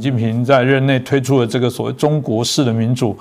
习近平在任内推出了这个所谓中国式的民主，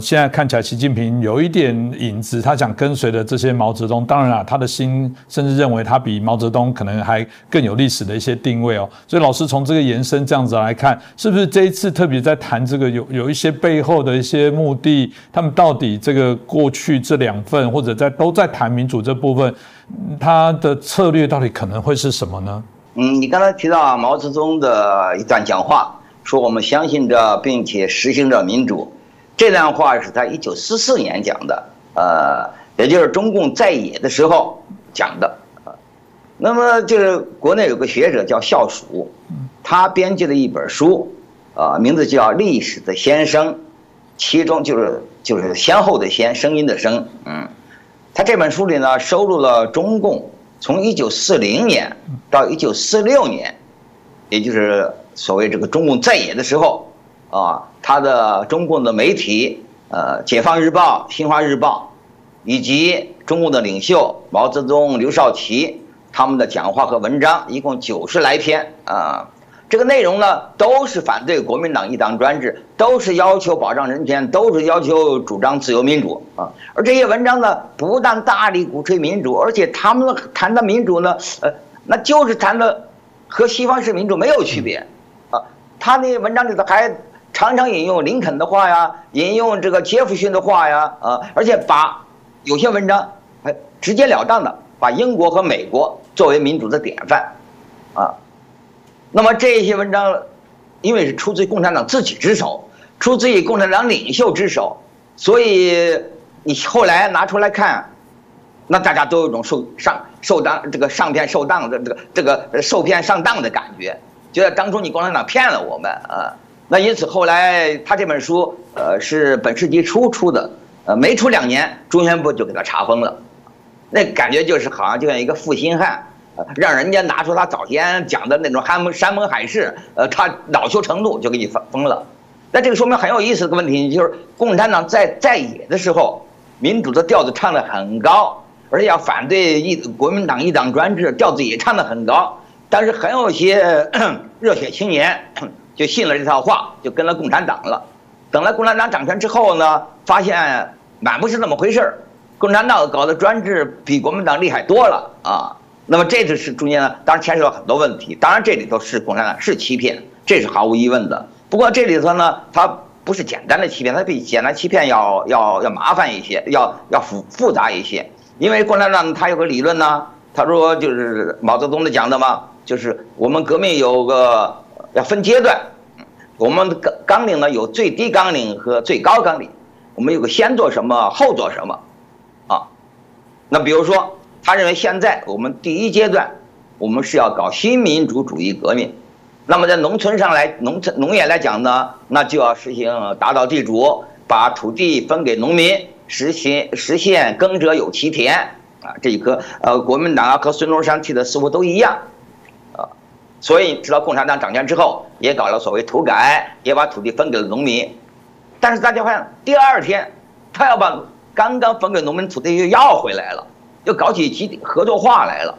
现在看起来习近平有一点影子，他想跟随的这些毛泽东，当然啦，他的心甚至认为他比毛泽东可能还更有历史的一些定位哦。所以老师从这个延伸这样子来看，是不是这一次特别在谈这个有一些背后的一些目的，他们到底这个过去这两份或者都在谈民主这部分，他的策略到底可能会是什么呢？你刚才提到啊，毛泽东的一段讲话。说我们相信着并且实行着民主，这段话是他1944年讲的，也就是中共在野的时候讲的。那么就是国内有个学者叫孝曙，他编辑了一本书，名字叫《历史的先声》，其中就是先后的先，声音的声。他这本书里呢收录了中共从1940年到1946年，也就是所谓这个中共在野的时候，他的中共的媒体，《解放日报》《新华日报》，以及中共的领袖毛泽东、刘少奇他们的讲话和文章，一共90来篇啊。这个内容呢，都是反对国民党一党专制，都是要求保障人权，都是要求主张自由民主啊。而这些文章呢，不但大力鼓吹民主，而且他们谈的民主呢，那就是谈的和西方式民主没有区别。他那文章里头还常常引用林肯的话呀，引用这个杰弗逊的话呀，而且把有些文章还直截了当的把英国和美国作为民主的典范，那么这些文章因为是出自共产党自己之手，出自于共产党领袖之手，所以你后来拿出来看，那大家都有一种受骗上当的感觉。觉得当初你共产党骗了我们啊，那因此后来他这本书是本世纪初出的，没出2年，中宣部就给他查封了，那感觉就是好像就像一个负心汉，让人家拿出他早先讲的那种山盟海誓，他恼羞成怒就给你封了。那这个说明很有意思的问题，就是共产党在野的时候，民主的调子唱得很高，而且要反对国民党一党专制，调子也唱得很高。但是很有些热血青年就信了这套话，就跟了共产党了。等了共产党掌权之后呢，发现满不是那么回事儿，共产党搞的专制比国民党厉害多了啊。那么这就是中间呢，当然牵涉到很多问题，当然这里头是共产党是欺骗，这是毫无疑问的。不过这里头呢，它不是简单的欺骗，它比简单欺骗要麻烦一些，要复杂一些。因为共产党它有个理论呢，他说就是毛泽东的讲的嘛。就是我们革命有个要分阶段，我们的纲领呢有最低纲领和最高纲领，我们有个先做什么后做什么，那比如说他认为现在我们第一阶段我们是要搞新民主主义革命，那么在农业来讲呢，那就要实行打倒地主，把土地分给农民，实现耕者有其田啊，这一颗国民党和孙中山提的似乎都一样。所以直到共产党掌权之后，也搞了所谓土改，也把土地分给了农民，但是大家发现第二天，他要把刚刚分给农民土地又要回来了，又搞起集体合作化来了。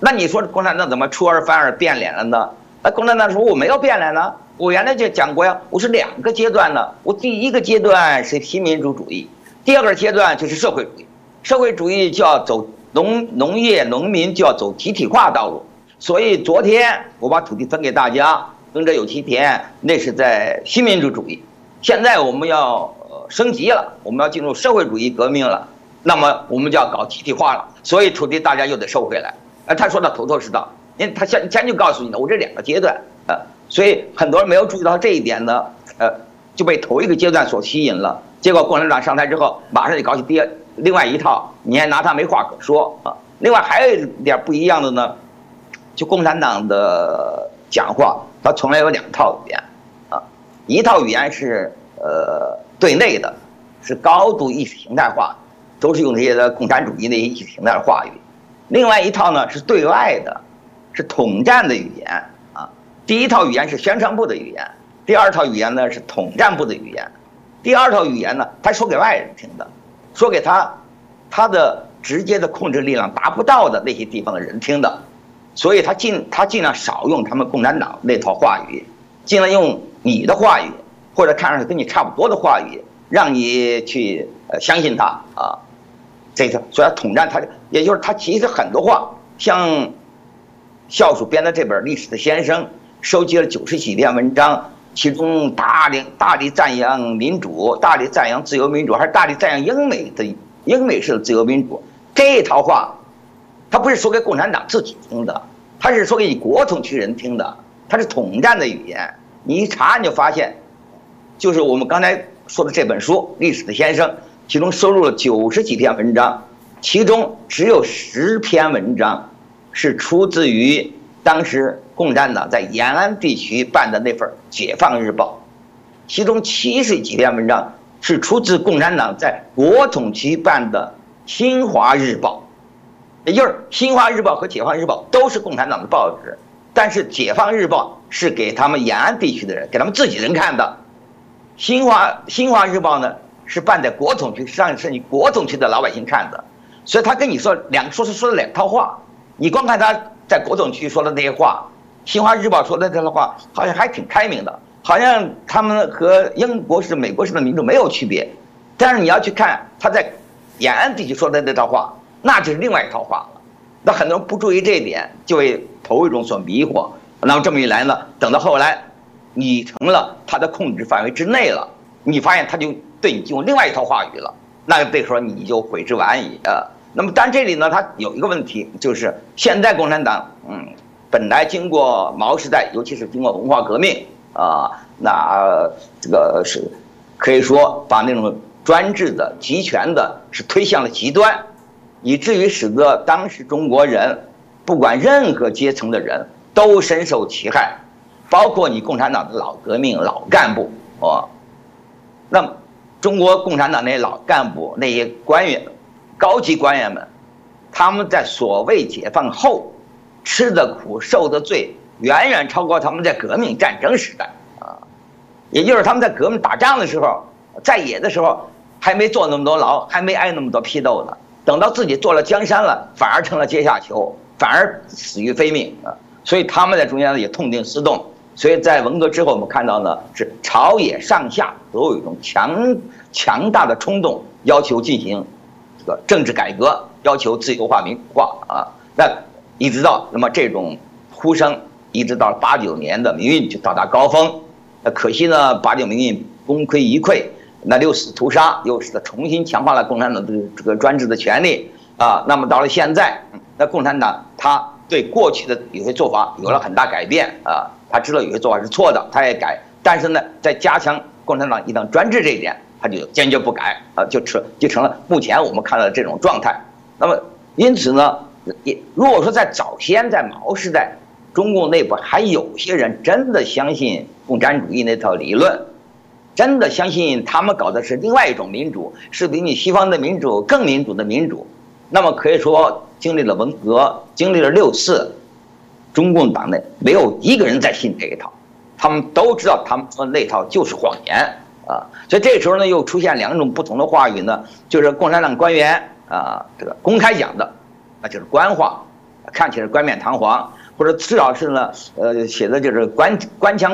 那你说共产党怎么出尔反尔变脸了呢？那共产党说我没有变脸呢，我原来就讲过呀，我是2个阶段呢，我第一个阶段是新民主主义，第二个阶段就是社会主义，社会主义就要走农业农民就要走集体化道路。所以昨天我把土地分给大家，耕者有其田，那是在新民主主义。现在我们要升级了，我们要进入社会主义革命了，那么我们就要搞集体化了，所以土地大家又得收回来。他说的头头是道，因为他先就告诉你了，我这2个阶段所以很多人没有注意到这一点呢，就被头一个阶段所吸引了。结果共产党上台之后，马上就搞起另外一套，你还拿他没话可说啊。另外还有一点不一样的呢。就共产党的讲话，它从来有2套语言，一套语言是对内的，是高度意识形态化，都是用这些共产主义的意识形态的话语；另外一套呢是对外的，是统战的语言啊。第一套语言是宣传部的语言，第二套语言呢是统战部的语言。第二套语言呢，他说给外人听的，说给他的直接的控制力量达不到的那些地方的人听的。所以他尽量少用他们共产党那套话语，尽量用你的话语，或者看上去跟你差不多的话语，让你去相信他啊。这次所以统战他，也就是他其实很多话，像校属编的这本《历史的先生》，收集了90几篇文章，其中大力赞扬民主，大力赞扬自由民主，还是大力赞扬英美式的自由民主。这套话，他不是说给共产党自己听的，他是说给你国统区人听的，他是统战的语言。你一查你就发现，就是我们刚才说的这本书《历史的先生》，其中收录了90几篇文章，其中只有10篇文章是出自于当时共产党在延安地区办的那份《解放日报》，其中70几篇文章是出自共产党在国统区办的《新华日报》，也就是《新华日报》和《解放日报》都是共产党的报纸，但是《解放日报》是给他们延安地区的人，给他们自己人看的，《新华日报》呢是办在国统区，上是你国统区的老百姓看的，所以他跟你说说了2套话。你光看他在国统区说的那些话，新华日报说的那些话，好像还挺开明的，好像他们和英国式、美国式的民主没有区别。但是你要去看他在延安地区说的那套话，那就是另外一套话了。那很多人不注意这一点，就会头一种所迷惑。那么这么一来呢，等到后来，你成了他的控制范围之内了，你发现他就对你用另外一套话语了，那这时候你就悔之晚矣啊。那么，但这里呢，它有一个问题，就是现在共产党，本来经过毛时代，尤其是经过文化革命啊，那这个是可以说把那种专制的、集权的，是推向了极端，以至于使得当时中国人，不管任何阶层的人都深受其害，包括你共产党的老革命、老干部啊。那么，中国共产党那些老干部、那些官员。高级官员们，他们在所谓解放后吃的苦、受的罪，远远超过他们在革命战争时代啊。也就是他们在革命打仗的时候，在野的时候，还没坐那么多牢，还没挨那么多批斗呢。等到自己做了江山了，反而成了阶下囚，反而死于非命啊。所以他们在中间呢也痛定思痛。所以在文革之后，我们看到呢，是朝野上下都有一种强大的冲动，要求进行政治改革，要求自由化、民主化啊，那一直到那么这种呼声，一直到89年的民运就到达高峰。那可惜呢，89民运功亏一篑，那6四屠杀又使得重新强化了共产党的这个专制的权利啊。那么到了现在，那共产党他对过去的有些做法有了很大改变啊，他知道有些做法是错的，他也改，但是呢，在加强共产党一党专制这一点。他就坚决不改啊，就成了目前我们看到的这种状态。那么，因此呢，如果说在早先在毛时代，中共内部还有些人真的相信共产主义那套理论，真的相信他们搞的是另外一种民主，是比你西方的民主更民主的民主。那么可以说，经历了文革，经历了6四，中共党内没有一个人在信这一套，他们都知道他们说那套就是谎言。啊，所以这时候呢，又出现2种不同的话语呢，就是共产党官员啊，这个公开讲的，那就是官话，看起来冠冕堂皇，或者至少是呢，写的就是官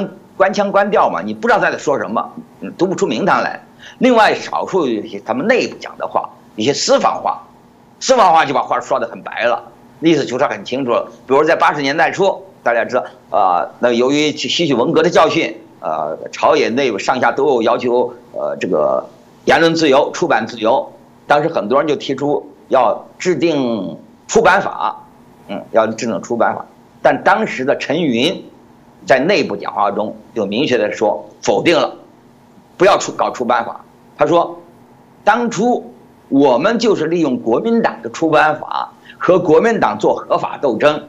腔官调嘛，你不知道他在说什么，读不出名堂来。另外，少数有些他们内部讲的话，一些私房话就把话说得很白了，意思就说很清楚了。比如在80年代初，大家知道啊，那由于吸取文革的教训。朝野内部上下都有要求，这个言论自由、出版自由。当时很多人就提出要制定出版法，要制定出版法。但当时的陈云在内部讲话中就明确的说否定了，不要搞出版法。他说，当初我们就是利用国民党的出版法和国民党做合法斗争，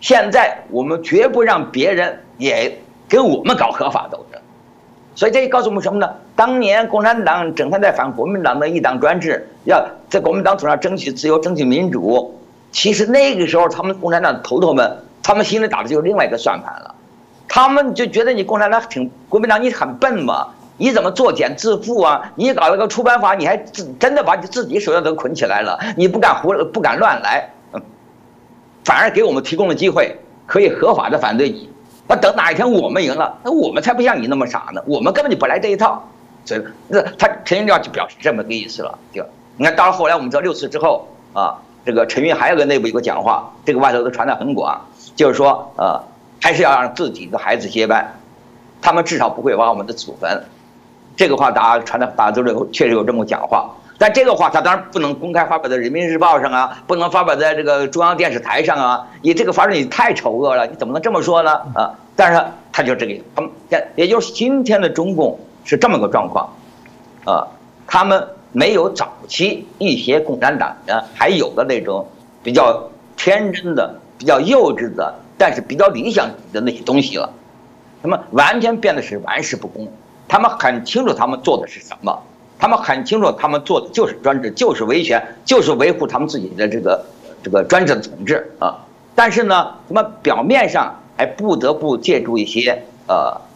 现在我们绝不让别人也。跟我们搞合法斗争，所以这告诉我们什么呢？当年共产党整天在反国民党的一党专制，要在国民党头上争取自由、争取民主。其实那个时候，他们共产党的头头们，他们心里打的就是另外一个算盘了。他们就觉得你共产党挺国民党，你很笨嘛，你怎么作茧自缚啊？你搞了个出版法，你还真的把你自己手上都捆起来了，你不敢乱来，反而给我们提供了机会，可以合法的反对你。我等哪一天我们赢了，那我们才不像你那么傻呢，我们根本就不来这一套。所以那他陈云亮就表示这么个意思了，对吧？你看，当然后来我们知道6次之后啊，这个陈云还有个内部一个讲话，这个外头都传得很广，就是说还是要让自己的孩子接班，他们至少不会挖我们的祖坟。这个话大家传的，大家都有，确实有这么讲话。但这个话他当然不能公开发表在人民日报上啊，不能发表在这个中央电视台上啊，你这个发表你太丑恶了，你怎么能这么说呢？啊，但是他就这个，他们也就是今天的中共是这么个状况，啊，他们没有早期一些共产党人还有的那种比较天真的、比较幼稚的，但是比较理想的那些东西了，他们完全变得是玩世不恭，他们很清楚他们做的是什么。他们很清楚，他们做的就是专制，就是维权，就是维护他们自己的这个专制的统治啊。但是呢，他们表面上还不得不借助一些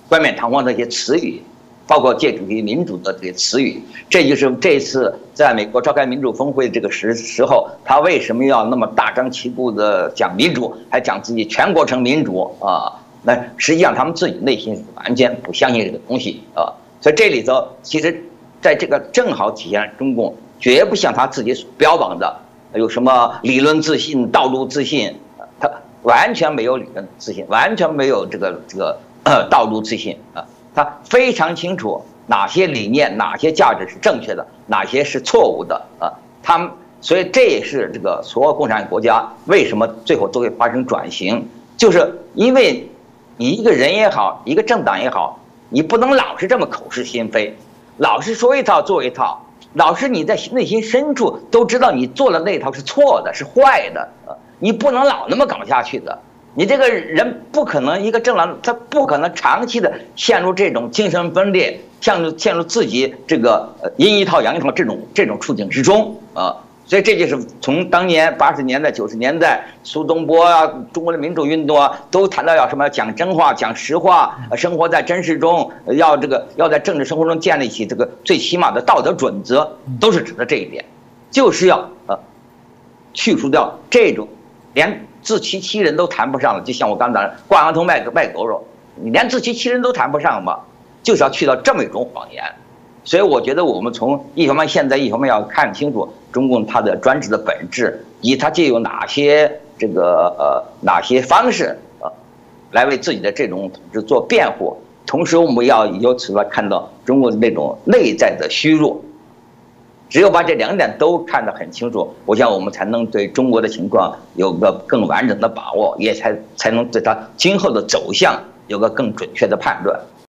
冠冕堂皇的一些词语，包括借助一些民主的这些词语。这就是这次在美国召开民主峰会这个时候，他为什么要那么大张旗鼓的讲民主，还讲自己全国成民主啊？那实际上他们自己内心完全不相信这个东西啊。所以这里头其实。在这个正好体现中共绝不像他自己所标榜的有什么理论自信、道路自信，他完全没有理论自信，完全没有这个道路自信啊，他非常清楚哪些理念、哪些价值是正确的，哪些是错误的啊。他们所以这也是这个所有共产国家为什么最后都会发生转型，就是因为你一个人也好，一个政党也好，你不能老是这么口是心非。老是说一套做一套，老是你在内心深处都知道你做的那一套是错的，是坏的，你不能老那么搞下去的。你这个人不可能一个政党，他不可能长期的陷入这种精神分裂，陷入自己这个阴一套阳一套这种处境之中啊。所以这就是从当年80年代、90年代，苏东坡啊，中国的民主运动啊，都谈到要什么讲真话、讲实话，生活在真实中，要这个要在政治生活中建立起这个最起码的道德准则，都是指的这一点，就是要去除掉这种连自欺欺人都谈不上了，就像我刚才挂羊头卖狗肉，你连自欺欺人都谈不上嘛，就是要去掉这么一种谎言。所以我觉得我们从一方面现在一方面要看清楚中共它的专制的本质，以及它借用哪些这个哪些方式来为自己的这种统治做辩护，同时我们要由此来看到中国的那种内在的虚弱。只有把这两点都看得很清楚，我想我们才能对中国的情况有个更完整的把握，也才能对它今后的走向有个更准确的判断。